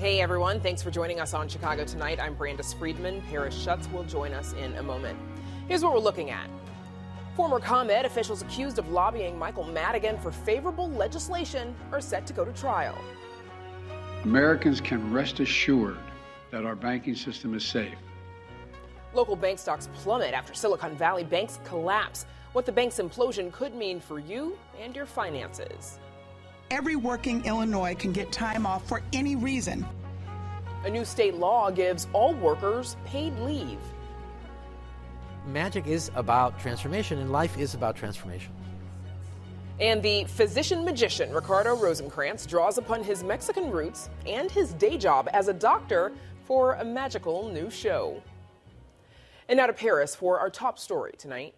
Hey everyone, thanks for joining us on Chicago Tonight. I'm Brandis Friedman. Paris Schutz will join us in a moment. Here's what we're looking at. Former ComEd officials accused of lobbying Michael Madigan for favorable legislation are set to go to trial. Americans can rest assured that our banking system is safe. Local bank stocks plummet after Silicon Valley Bank's collapse. What the bank's implosion could mean for you and your finances. Every working Illinois can get time off for any reason. A new state law gives all workers paid leave. Magic is about transformation, and life is about transformation. And the physician-magician Ricardo Rosencrantz draws upon his Mexican roots and his day job as a doctor for a magical new show. And now to Paris for our top story tonight.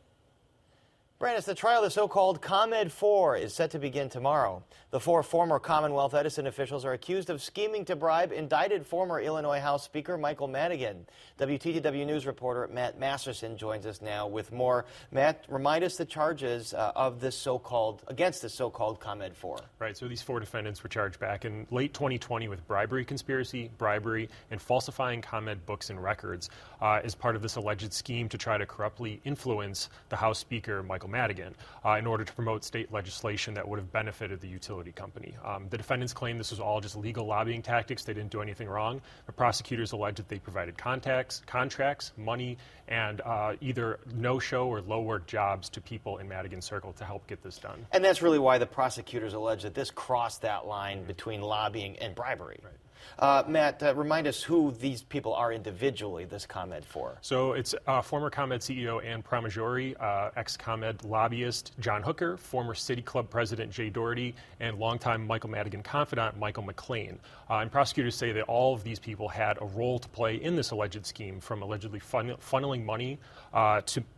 Brandis, the trial of the so-called ComEd 4 is set to begin tomorrow. The four former Commonwealth Edison officials are accused of scheming to bribe indicted former Illinois House Speaker Michael Madigan. WTTW News reporter Matt Masterson joins us now with more. Matt, remind us the charges against this so-called ComEd 4. Right, so these four defendants were charged back in late 2020 with bribery conspiracy, bribery, and falsifying ComEd books and records as part of this alleged scheme to try to corruptly influence the House Speaker Michael Madigan in order to promote state legislation that would have benefited the utility company. The defendants claim this was all just legal lobbying tactics. They didn't do anything wrong. The prosecutors alleged that they provided contacts, contracts, money, and either no-show or low-work jobs to people in Madigan's circle to help get this done. And that's really why the prosecutors allege that this crossed that line between lobbying and bribery. Right. Matt, remind us who these people are individually, this ComEd 4. So it's former ComEd CEO Anne Promajori, ex-ComEd lobbyist John Hooker, former City Club president Jay Doherty, and longtime Michael Madigan confidant Michael McLean. And prosecutors say that all of these people had a role to play in this alleged scheme, from allegedly funneling money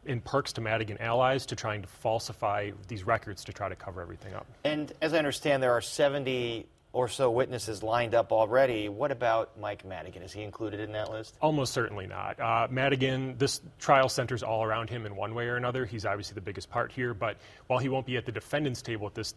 in perks to Madigan allies to trying to falsify these records to try to cover everything up. And as I understand, there are 70 or so witnesses lined up already. What about Mike Madigan? Is he included in that list? Almost certainly not. Madigan, this trial centers all around him in one way or another. He's obviously the biggest part here, but while he won't be at the defendant's table at this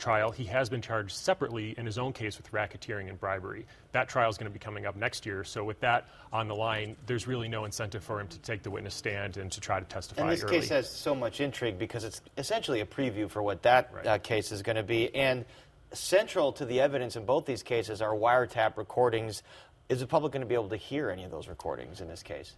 trial, he has been charged separately in his own case with racketeering and bribery. That trial is going to be coming up next year, so with that on the line, there's really no incentive for him to take the witness stand and to try to testify early. And this case has so much intrigue because it's essentially a preview for what that case is going to be. And central to the evidence in both these cases are wiretap recordings. Is the public going to be able to hear any of those recordings in this case?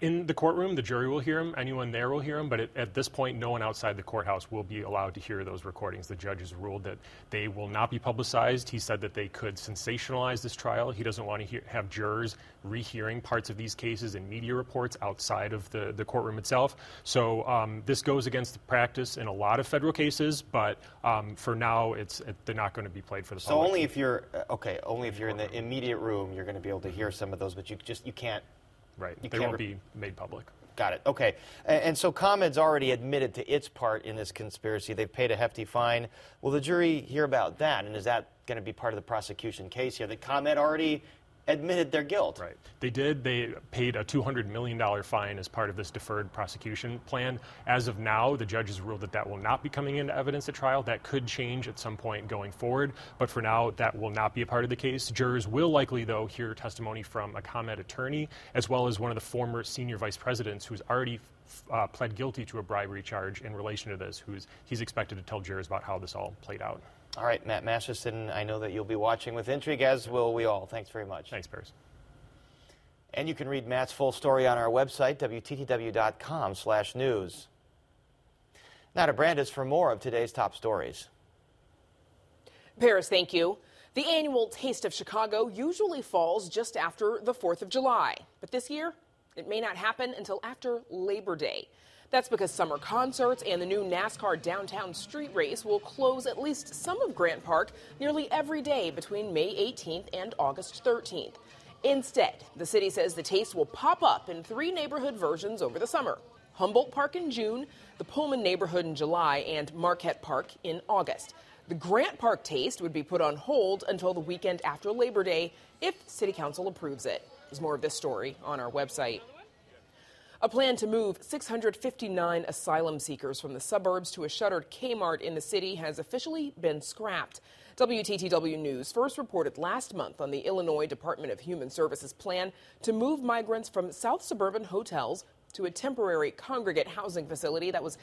In the courtroom, the jury will hear them. Anyone there will hear them. But at this point, no one outside the courthouse will be allowed to hear those recordings. The judge has ruled that they will not be publicized. He said that they could sensationalize this trial. He doesn't want to have jurors rehearing parts of these cases in media reports outside of the courtroom itself. So this goes against the practice in a lot of federal cases. But for now, they're not going to be played for the public. So only if you're in the immediate room, you're going to be able to hear some of those, but you can't. Right. They won't be made public. Got it. Okay. And so ComEd's already admitted to its part in this conspiracy. They've paid a hefty fine. Will the jury hear about that? And is that going to be part of the prosecution case here? That ComEd already admitted their guilt. Right. They did. They paid a $200 million fine as part of this deferred prosecution plan. As of now, the judge has ruled that that will not be coming into evidence at trial. That could change at some point going forward. But for now, that will not be a part of the case. Jurors will likely, though, hear testimony from a ComEd attorney, as well as one of the former senior vice presidents who's already pled guilty to a bribery charge in relation to this. He's expected to tell jurors about how this all played out. All right, Matt Masterson, I know that you'll be watching with intrigue, as will we all. Thanks very much. Thanks, Paris. And you can read Matt's full story on our website, WTTW.com/news. Now to Brandis for more of today's top stories. Paris, thank you. The annual Taste of Chicago usually falls just after the 4th of July. But this year, it may not happen until after Labor Day. That's because summer concerts and the new NASCAR downtown street race will close at least some of Grant Park nearly every day between May 18th and August 13th. Instead, the city says the taste will pop up in three neighborhood versions over the summer: Humboldt Park in June, the Pullman neighborhood in July, and Marquette Park in August. The Grant Park taste would be put on hold until the weekend after Labor Day if City Council approves it. There's more of this story on our website. A plan to move 659 asylum seekers from the suburbs to a shuttered Kmart in the city has officially been scrapped. WTTW News first reported last month on the Illinois Department of Human Services plan to move migrants from south suburban hotels to a temporary congregate housing facility that was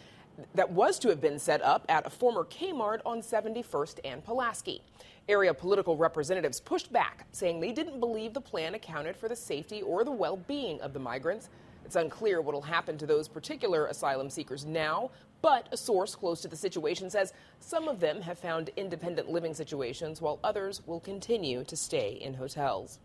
to have been set up at a former Kmart on 71st and Pulaski. Area political representatives pushed back, saying they didn't believe the plan accounted for the safety or the well-being of the migrants. It's unclear what will happen to those particular asylum seekers now, but a source close to the situation says some of them have found independent living situations, while others will continue to stay in hotels.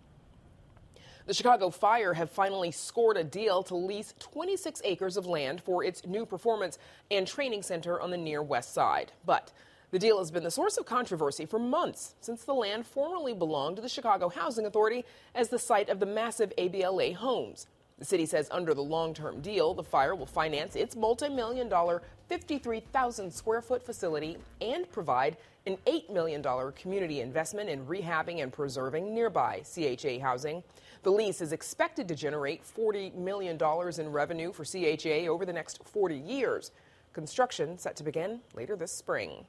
The Chicago Fire have finally scored a deal to lease 26 acres of land for its new performance and training center on the near west side. But the deal has been the source of controversy for months, since the land formerly belonged to the Chicago Housing Authority as the site of the massive ABLA homes. The city says under the long-term deal, the fire will finance its multi-million-dollar 53,000-square-foot facility and provide an $8 million community investment in rehabbing and preserving nearby CHA housing. The lease is expected to generate $40 million in revenue for CHA over the next 40 years. Construction set to begin later this spring.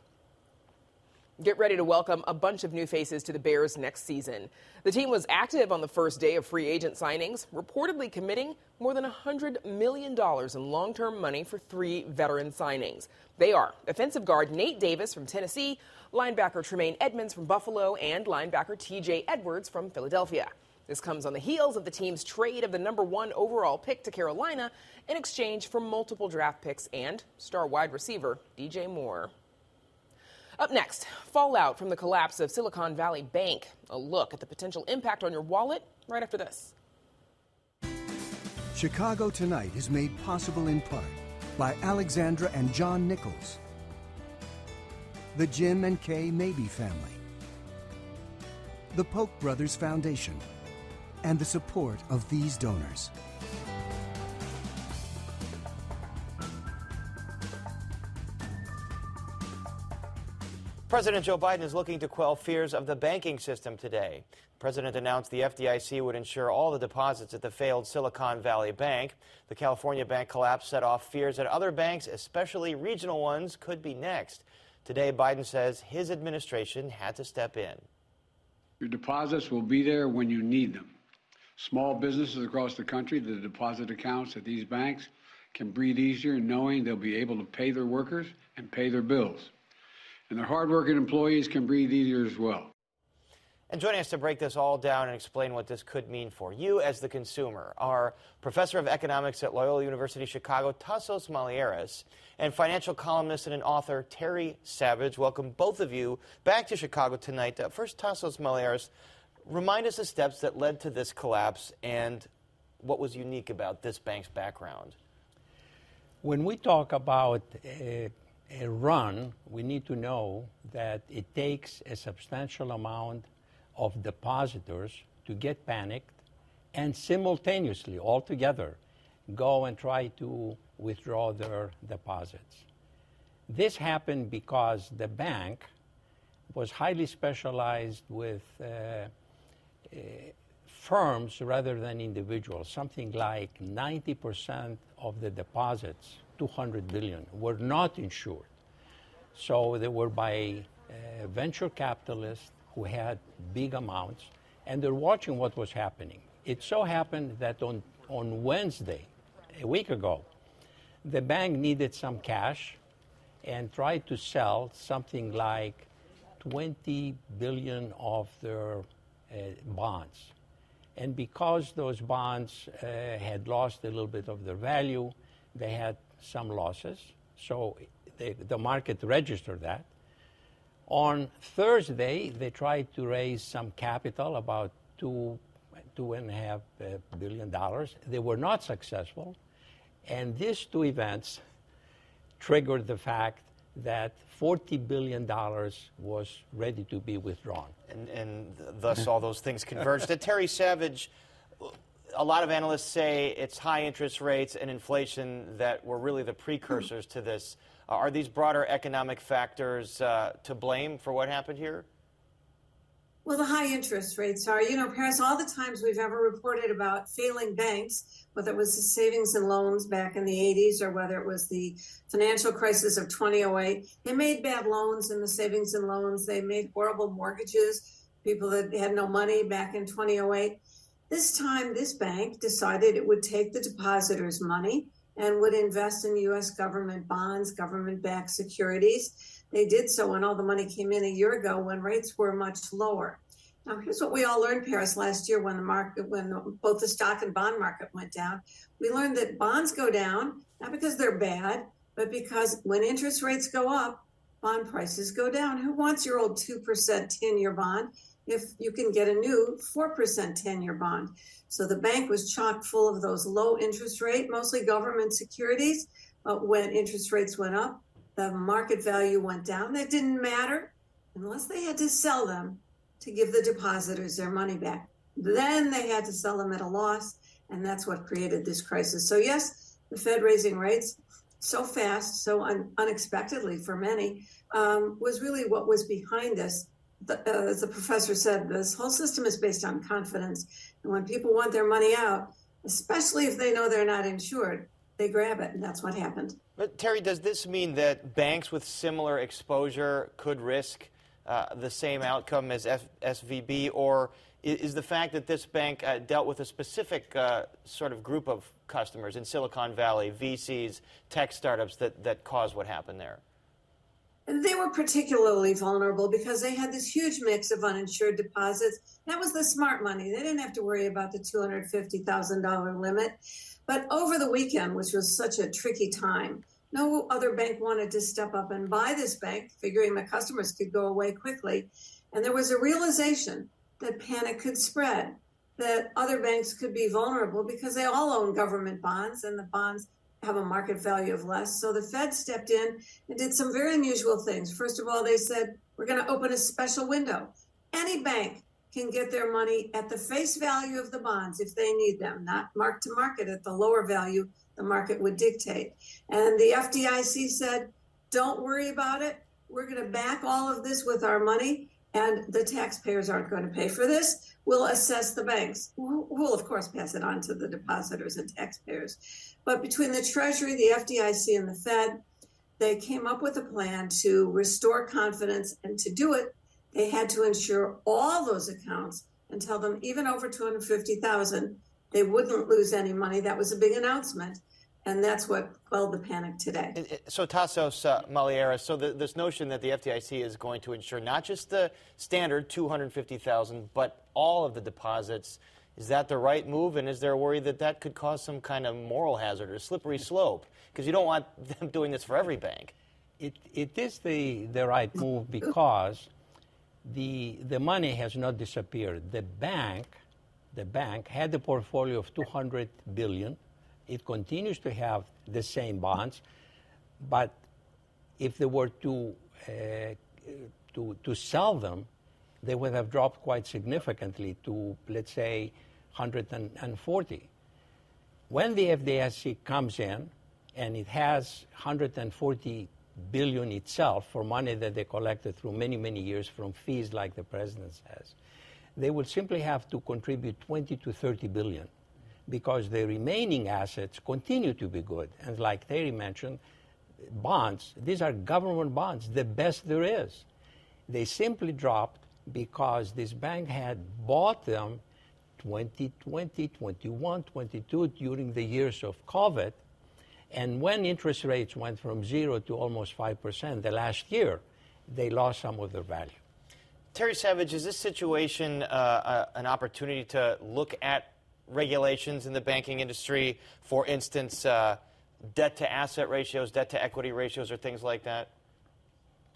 Get ready to welcome a bunch of new faces to the Bears next season. The team was active on the first day of free agent signings, reportedly committing more than $100 million in long-term money for three veteran signings. They are offensive guard Nate Davis from Tennessee, linebacker Tremaine Edmonds from Buffalo, and linebacker TJ Edwards from Philadelphia. This comes on the heels of the team's trade of the number one overall pick to Carolina in exchange for multiple draft picks and star wide receiver DJ Moore. Up next, fallout from the collapse of Silicon Valley Bank. A look at the potential impact on your wallet right after this. Chicago Tonight is made possible in part by Alexandra and John Nichols, the Jim and Kay Mabee family, the Polk Brothers Foundation, and the support of these donors. President Joe Biden is looking to quell fears of the banking system today. The president announced the FDIC would insure all the deposits at the failed Silicon Valley Bank. The California bank collapse set off fears that other banks, especially regional ones, could be next. Today, Biden says his administration had to step in. Your deposits will be there when you need them. Small businesses across the country, the deposit accounts at these banks can breathe easier knowing they'll be able to pay their workers and pay their bills. And their hardworking employees can breathe easier as well. And joining us to break this all down and explain what this could mean for you as the consumer are professor of economics at Loyola University Chicago, Tasos Molieras, and financial columnist and an author, Terry Savage. Welcome, both of you, back to Chicago Tonight. First, Tasos Molieras, remind us the steps that led to this collapse and what was unique about this bank's background. When we talk about a run, we need to know that it takes a substantial amount of depositors to get panicked and simultaneously, all together, go and try to withdraw their deposits. This happened because the bank was highly specialized with firms rather than individuals. Something like 90% of the deposits, 200 billion, were not insured. So they were by venture capitalists who had big amounts, and they're watching what was happening. It so happened that on Wednesday, a week ago, the bank needed some cash and tried to sell something like 20 billion of their bonds. And because those bonds had lost a little bit of their value, they had some losses, so the market registered that. On Thursday, they tried to raise some capital, about $2.5 billion. They were not successful, and these two events triggered the fact that $40 billion was ready to be withdrawn. And thus all those things converged. Terry Savage, a lot of analysts say it's high interest rates and inflation that were really the precursors to this. Are these broader economic factors to blame for what happened here? Well, the high interest rates are, you know, Paris, all the times we've ever reported about failing banks, whether it was the savings and loans back in the 80s or whether it was the financial crisis of 2008, they made bad loans in the savings and loans. They made horrible mortgages, people that had no money back in 2008. This time, this bank decided it would take the depositors' money and would invest in U.S. government bonds, government-backed securities. They did so, and all the money came in a year ago when rates were much lower. Now, here's what we all learned, Paris, last year when the market, when both the stock and bond market went down. We learned that bonds go down, not because they're bad, but because when interest rates go up, bond prices go down. Who wants your old 2% 10-year bond if you can get a new 4% 10-year bond? So the bank was chock full of those low interest rate, mostly government securities. But when interest rates went up, the market value went down. That didn't matter unless they had to sell them to give the depositors their money back. Then they had to sell them at a loss, and that's what created this crisis. So yes, the Fed raising rates so fast, so unexpectedly for many, was really what was behind this. As the professor said, this whole system is based on confidence. And when people want their money out, especially if they know they're not insured, they grab it, and that's what happened. But, Terry, does this mean that banks with similar exposure could risk the same outcome as SVB, or is the fact that this bank dealt with a specific sort of group of customers in Silicon Valley, VCs, tech startups, that caused what happened there? And they were particularly vulnerable because they had this huge mix of uninsured deposits. That was the smart money. They didn't have to worry about the $250,000 limit. But over the weekend, which was such a tricky time, no other bank wanted to step up and buy this bank, figuring the customers could go away quickly. And there was a realization that panic could spread, that other banks could be vulnerable because they all own government bonds, and the bonds have a market value of less. So the Fed stepped in and did some very unusual things. First of all, they said, we're going to open a special window. Any bank can get their money at the face value of the bonds if they need them, not mark to market at the lower value the market would dictate. And the FDIC said, don't worry about it. We're going to back all of this with our money, and the taxpayers aren't going to pay for this. We'll assess the banks, who will, of course, pass it on to the depositors and taxpayers. But between the Treasury, the FDIC, and the Fed, they came up with a plan to restore confidence, and to do it, they had to insure all those accounts and tell them even over $250,000, they wouldn't lose any money. That was a big announcement, and that's what quelled the panic today. So Tasos Molieras, so this notion that the FDIC is going to insure not just the standard $250,000, but all of the deposits, is that the right move? And is there a worry that that could cause some kind of moral hazard or slippery slope? Because you don't want them doing this for every bank. It is the right move because the money has not disappeared. The bank had a portfolio of $200 billion. It continues to have the same bonds, but if they were to sell them, they would have dropped quite significantly to, let's say, 140. When the FDIC comes in, and it has 140 billion itself for money that they collected through many, many years from fees like the president says, they will simply have to contribute 20 to 30 billion because the remaining assets continue to be good. And like Terry mentioned, bonds, these are government bonds, the best there is. They simply dropped because this bank had bought them 2020, 21, 22 during the years of COVID. And when interest rates went from 0 to almost 5% the last year, they lost some of their value. Terry Savage, is this situation an opportunity to look at regulations in the banking industry, for instance, debt-to-asset ratios, debt-to-equity ratios, or things like that?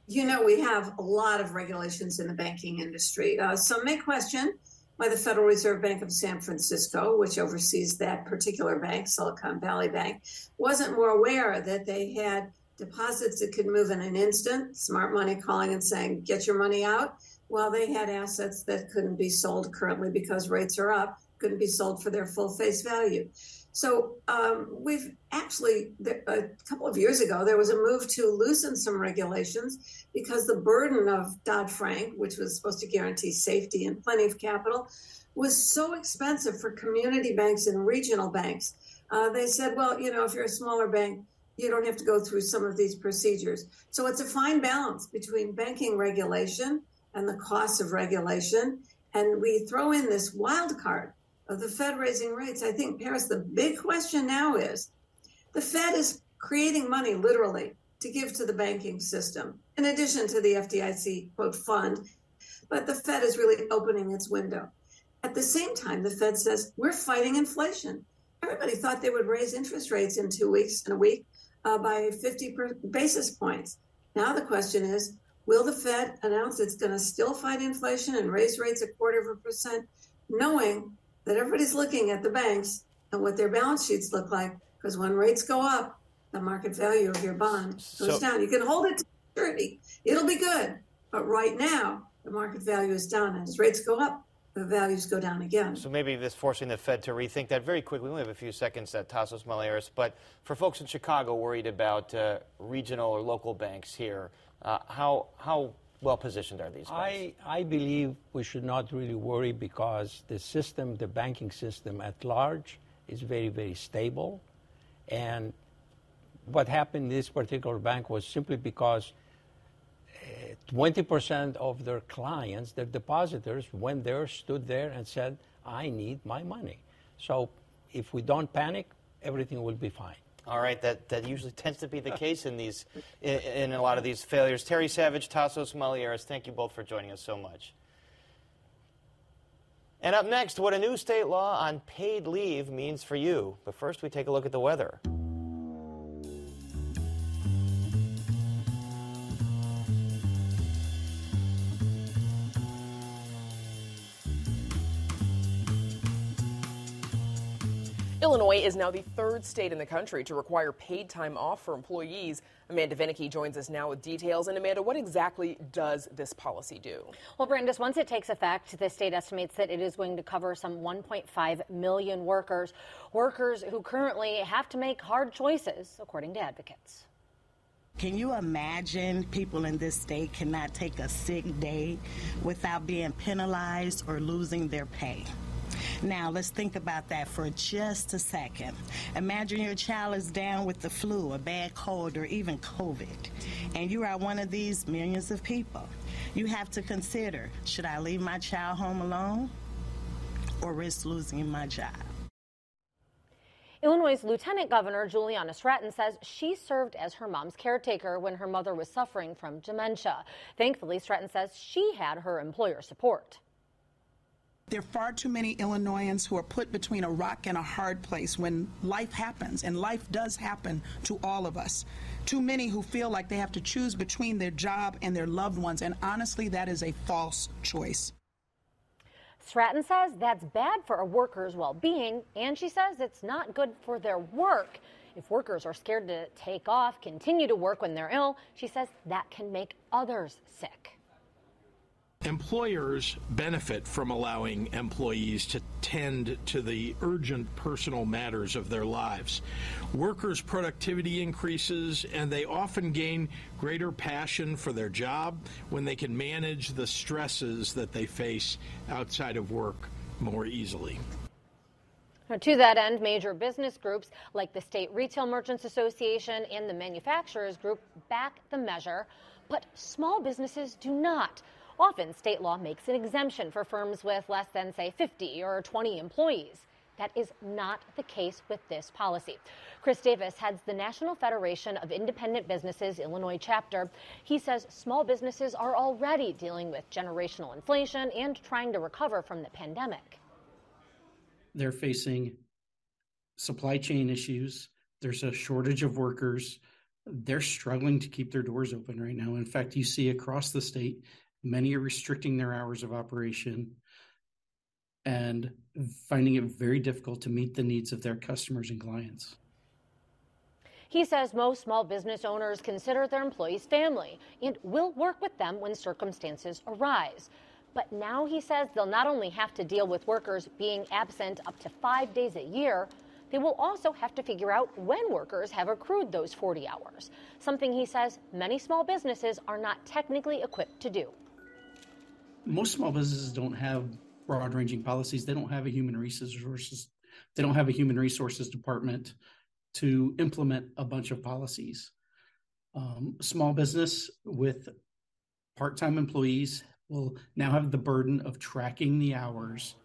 You know, we have a lot of regulations in the banking industry. Some may question why the Federal Reserve Bank of San Francisco, which oversees that particular bank, Silicon Valley Bank, wasn't more aware that they had deposits that could move in an instant, smart money calling and saying, get your money out, while they had assets that couldn't be sold currently because rates are up, couldn't be sold for their full face value. So we've actually, a couple of years ago, there was a move to loosen some regulations because the burden of Dodd-Frank, which was supposed to guarantee safety and plenty of capital, was so expensive for community banks and regional banks. They said, well, you know, if you're a smaller bank, you don't have to go through some of these procedures. So it's a fine balance between banking regulation and the cost of regulation. And we throw in this wild card of the Fed raising rates. I think, Paris, the big question now is the Fed is creating money literally to give to the banking system, in addition to the FDIC, quote, fund. But the Fed is really opening its window. At the same time, the Fed says, we're fighting inflation. Everybody thought they would raise interest rates in 2 weeks and a week by 50 basis points. Now the question is, will the Fed announce it's going to still fight inflation and raise rates 0.25%, knowing that everybody's looking at the banks and what their balance sheets look like? Because when rates go up, the market value of your bond goes down. You can hold it to maturity. It'll be good. But right now, the market value is down. As rates go up, the values go down again. So maybe this forcing the Fed to rethink that very quickly. We only have a few seconds, Tasos Molieras. But for folks in Chicago worried about regional or local banks here, how well positioned are these banks? I believe we should not really worry because the system, the banking system at large, is very, very stable. And what happened in this particular bank was simply because 20% of their clients, their depositors, went there, stood there and said, I need my money. So if we don't panic, everything will be fine. All right, that usually tends to be the case in these, in a lot of these failures. Terry Savage, Tasos Molieras, thank you both for joining us so much. And up next, what a new state law on paid leave means for you. But first, we take a look at the weather. Illinois is now the third state in the country to require paid time off for employees. Amanda Venneke joins us now with details. And Amanda, what exactly does this policy do? Well, Brandis, once it takes effect, the state estimates that it is going to cover some 1.5 million workers who currently have to make hard choices, according to advocates. Can you imagine people in this state cannot take a sick day without being penalized or losing their pay? Now, let's think about that for just a second. Imagine your child is down with the flu, a bad cold, or even COVID, and you are one of these millions of people. You have to consider, should I leave my child home alone or risk losing my job? Illinois' Lieutenant Governor Juliana Stratton says she served as her mom's caretaker when her mother was suffering from dementia. Thankfully, Stratton says she had her employer's support. There are far too many Illinoisans who are put between a rock and a hard place when life happens, and life does happen to all of us. Too many who feel like they have to choose between their job and their loved ones, and honestly, that is a false choice. Stratton says that's bad for a worker's well-being, and she says it's not good for their work. If workers are scared to take off, continue to work when they're ill, she says that can make others sick. Employers benefit from allowing employees to tend to the urgent personal matters of their lives. Workers' productivity increases, and they often gain greater passion for their job when they can manage the stresses that they face outside of work more easily. Now, to that end, major business groups like the State Retail Merchants Association and the Manufacturers Group back the measure, but small businesses do not. Often, state law makes an exemption for firms with less than, say, 50 or 20 employees. That is not the case with this policy. Chris Davis heads the National Federation of Independent Businesses Illinois chapter. He says small businesses are already dealing with generational inflation and trying to recover from the pandemic. They're facing supply chain issues. There's a shortage of workers. They're struggling to keep their doors open right now. In fact, you see across the state, many are restricting their hours of operation and finding it very difficult to meet the needs of their customers and clients. He says most small business owners consider their employees family and will work with them when circumstances arise. But now he says they'll not only have to deal with workers being absent up to 5 days a year, They will also have to figure out when workers have accrued those 40 hours, something he says many small businesses are not technically equipped to do. Most small businesses don't have broad-ranging policies. They don't have a human resources. They don't have a human resources department to implement a bunch of policies. Small business with part-time employees will now have the burden of tracking the hours.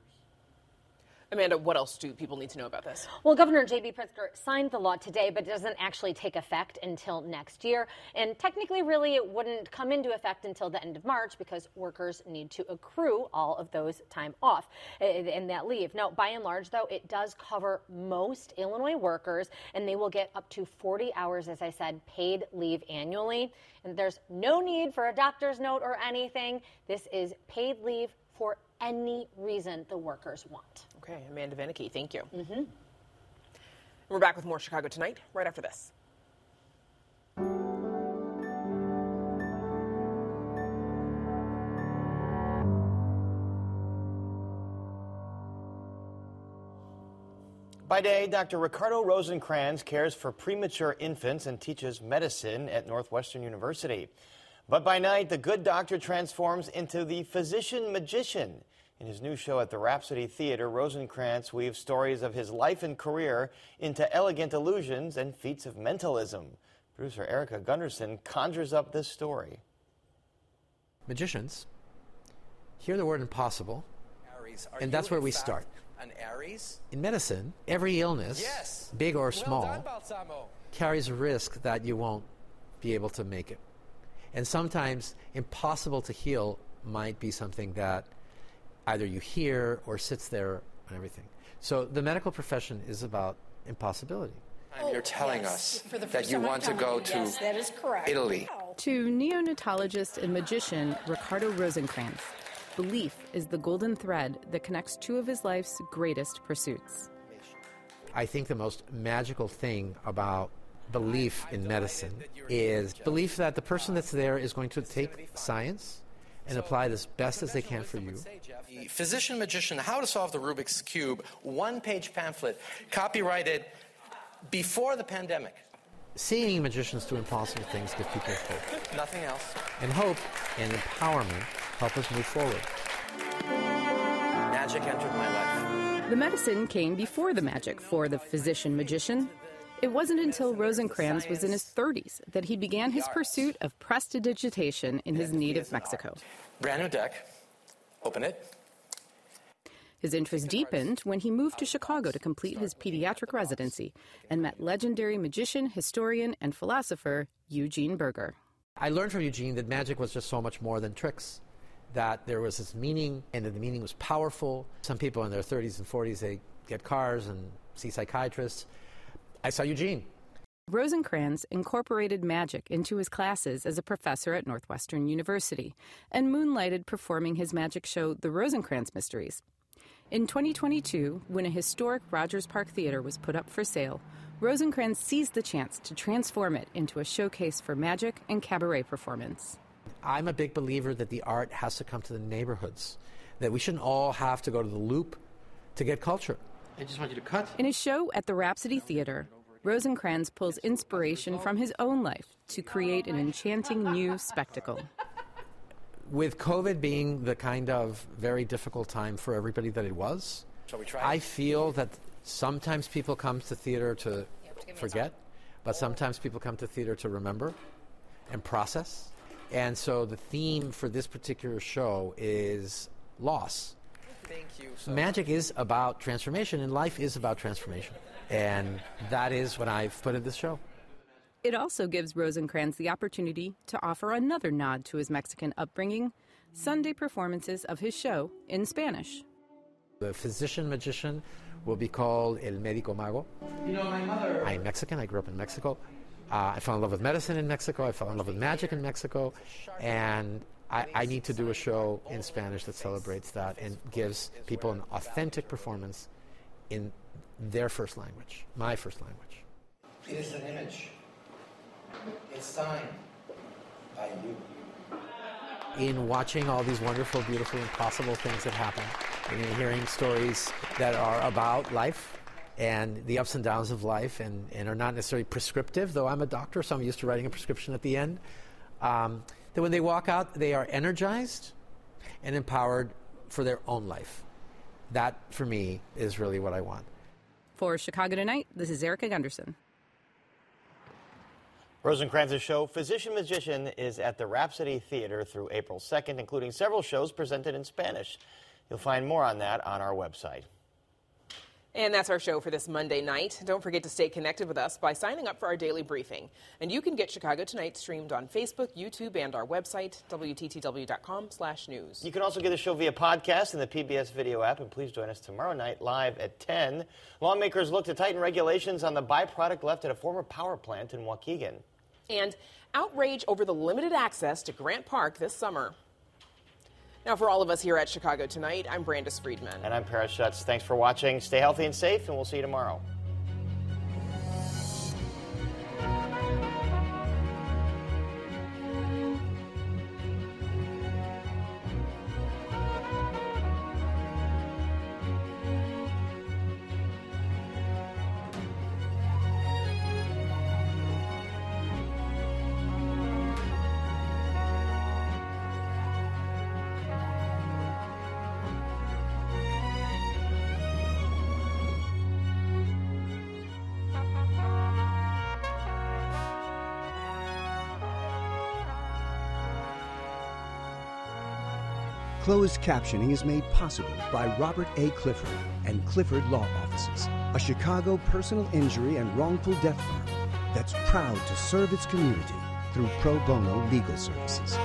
Amanda, what else do people need to know about this? Well, Governor J.B. Pritzker signed the law today, but it doesn't actually take effect until next year. And technically, really, it wouldn't come into effect until the end of March because workers need to accrue all of those time off and that leave. Now, by and large, though, it does cover most Illinois workers, and they will get up to 40 hours, as I said, paid leave annually. And there's no need for a doctor's note or anything. This is paid leave for any reason the workers want. Okay, Amanda Venneke, thank you. Mm-hmm. We're back with more Chicago Tonight right after this. By day, Dr. Ricardo Rosencrantz cares for premature infants and teaches medicine at Northwestern University. But by night, the good doctor transforms into the physician magician. In his new show at the Rhapsody Theater, Rosencrantz weaves stories of his life and career into elegant illusions and feats of mentalism. Producer Erica Gunderson conjures up this story. Magicians hear the word impossible, and that's where we start. An Aries? In medicine, every illness, yes, big or small, carries a risk that you won't be able to make it. And sometimes impossible to heal might be something that either you hear or sits there on everything. So the medical profession is about impossibility. You're telling us that you want to go to Italy. To neonatologist and magician Ricardo Rosencrantz, belief is the golden thread that connects two of his life's greatest pursuits. I think the most magical thing about belief in medicine is belief that the person that's there is going to take science and apply it as best as they can for you. The physician magician, How to Solve the Rubik's Cube, one-page pamphlet, copyrighted before the pandemic. Seeing magicians do impossible things gives people hope. Nothing else. And hope and empowerment help us move forward. Magic entered my life. The medicine came before the magic for the physician magician. It wasn't until Rosencrantz was in his 30s that he began his pursuit of prestidigitation in his native Mexico. Brand new deck. Open it. His interest deepened when he moved to Chicago to complete his pediatric residency and met legendary magician, historian, and philosopher Eugene Berger. I learned from Eugene that magic was just so much more than tricks, that there was this meaning, and that the meaning was powerful. Some people in their 30s and 40s, they get cars and see psychiatrists. I saw Eugene. Rosencrantz incorporated magic into his classes as a professor at Northwestern University and moonlighted performing his magic show, The Rosencrantz Mysteries. In 2022, when a historic Rogers Park theater was put up for sale, Rosencrantz seized the chance to transform it into a showcase for magic and cabaret performance. I'm a big believer that the art has to come to the neighborhoods, that we shouldn't all have to go to the Loop to get culture. I just want you to cut. In his show at the Rhapsody Theater, Rosencrantz pulls inspiration from his own life to create an enchanting new spectacle. With COVID being the kind of very difficult time for everybody that it was, I feel that sometimes people come to theater to forget, but sometimes people come to theater to remember and process. And so the theme for this particular show is loss. Thank you. So magic is about transformation, and life is about transformation. And that is what I've put in this show. It also gives Rosencrantz the opportunity to offer another nod to his Mexican upbringing, Sunday performances of his show in Spanish. The physician magician will be called El Médico Mago. You know, my mother... I'm Mexican. I grew up in Mexico. I fell in love with medicine in Mexico. I fell in love with magic in Mexico. And I need to do a show in Spanish that celebrates that and gives people an authentic performance in their first language, my first language. It is an image. It's signed by you. In watching all these wonderful, beautiful, impossible things that happen, and in hearing stories that are about life and the ups and downs of life, and are not necessarily prescriptive, though I'm a doctor, so I'm used to writing a prescription at the end, that when they walk out, they are energized and empowered for their own life. That, for me, is really what I want. For Chicago Tonight, this is Erica Gunderson. Rosencrantz's show, Physician Magician, is at the Rhapsody Theater through April 2nd, including several shows presented in Spanish. You'll find more on that on our website. And that's our show for this Monday night. Don't forget to stay connected with us by signing up for our daily briefing. And you can get Chicago Tonight streamed on Facebook, YouTube, and our website, WTTW.com/news. You can also get the show via podcast and the PBS video app. And please join us tomorrow night live at 10. Lawmakers look to tighten regulations on the byproduct left at a former power plant in Waukegan. And outrage over the limited access to Grant Park this summer. Now, for all of us here at Chicago Tonight, I'm Brandis Friedman. And I'm Paris Schutz. Thanks for watching. Stay healthy and safe, and we'll see you tomorrow. Closed captioning is made possible by Robert A. Clifford and Clifford Law Offices, a Chicago personal injury and wrongful death firm that's proud to serve its community through pro bono legal services.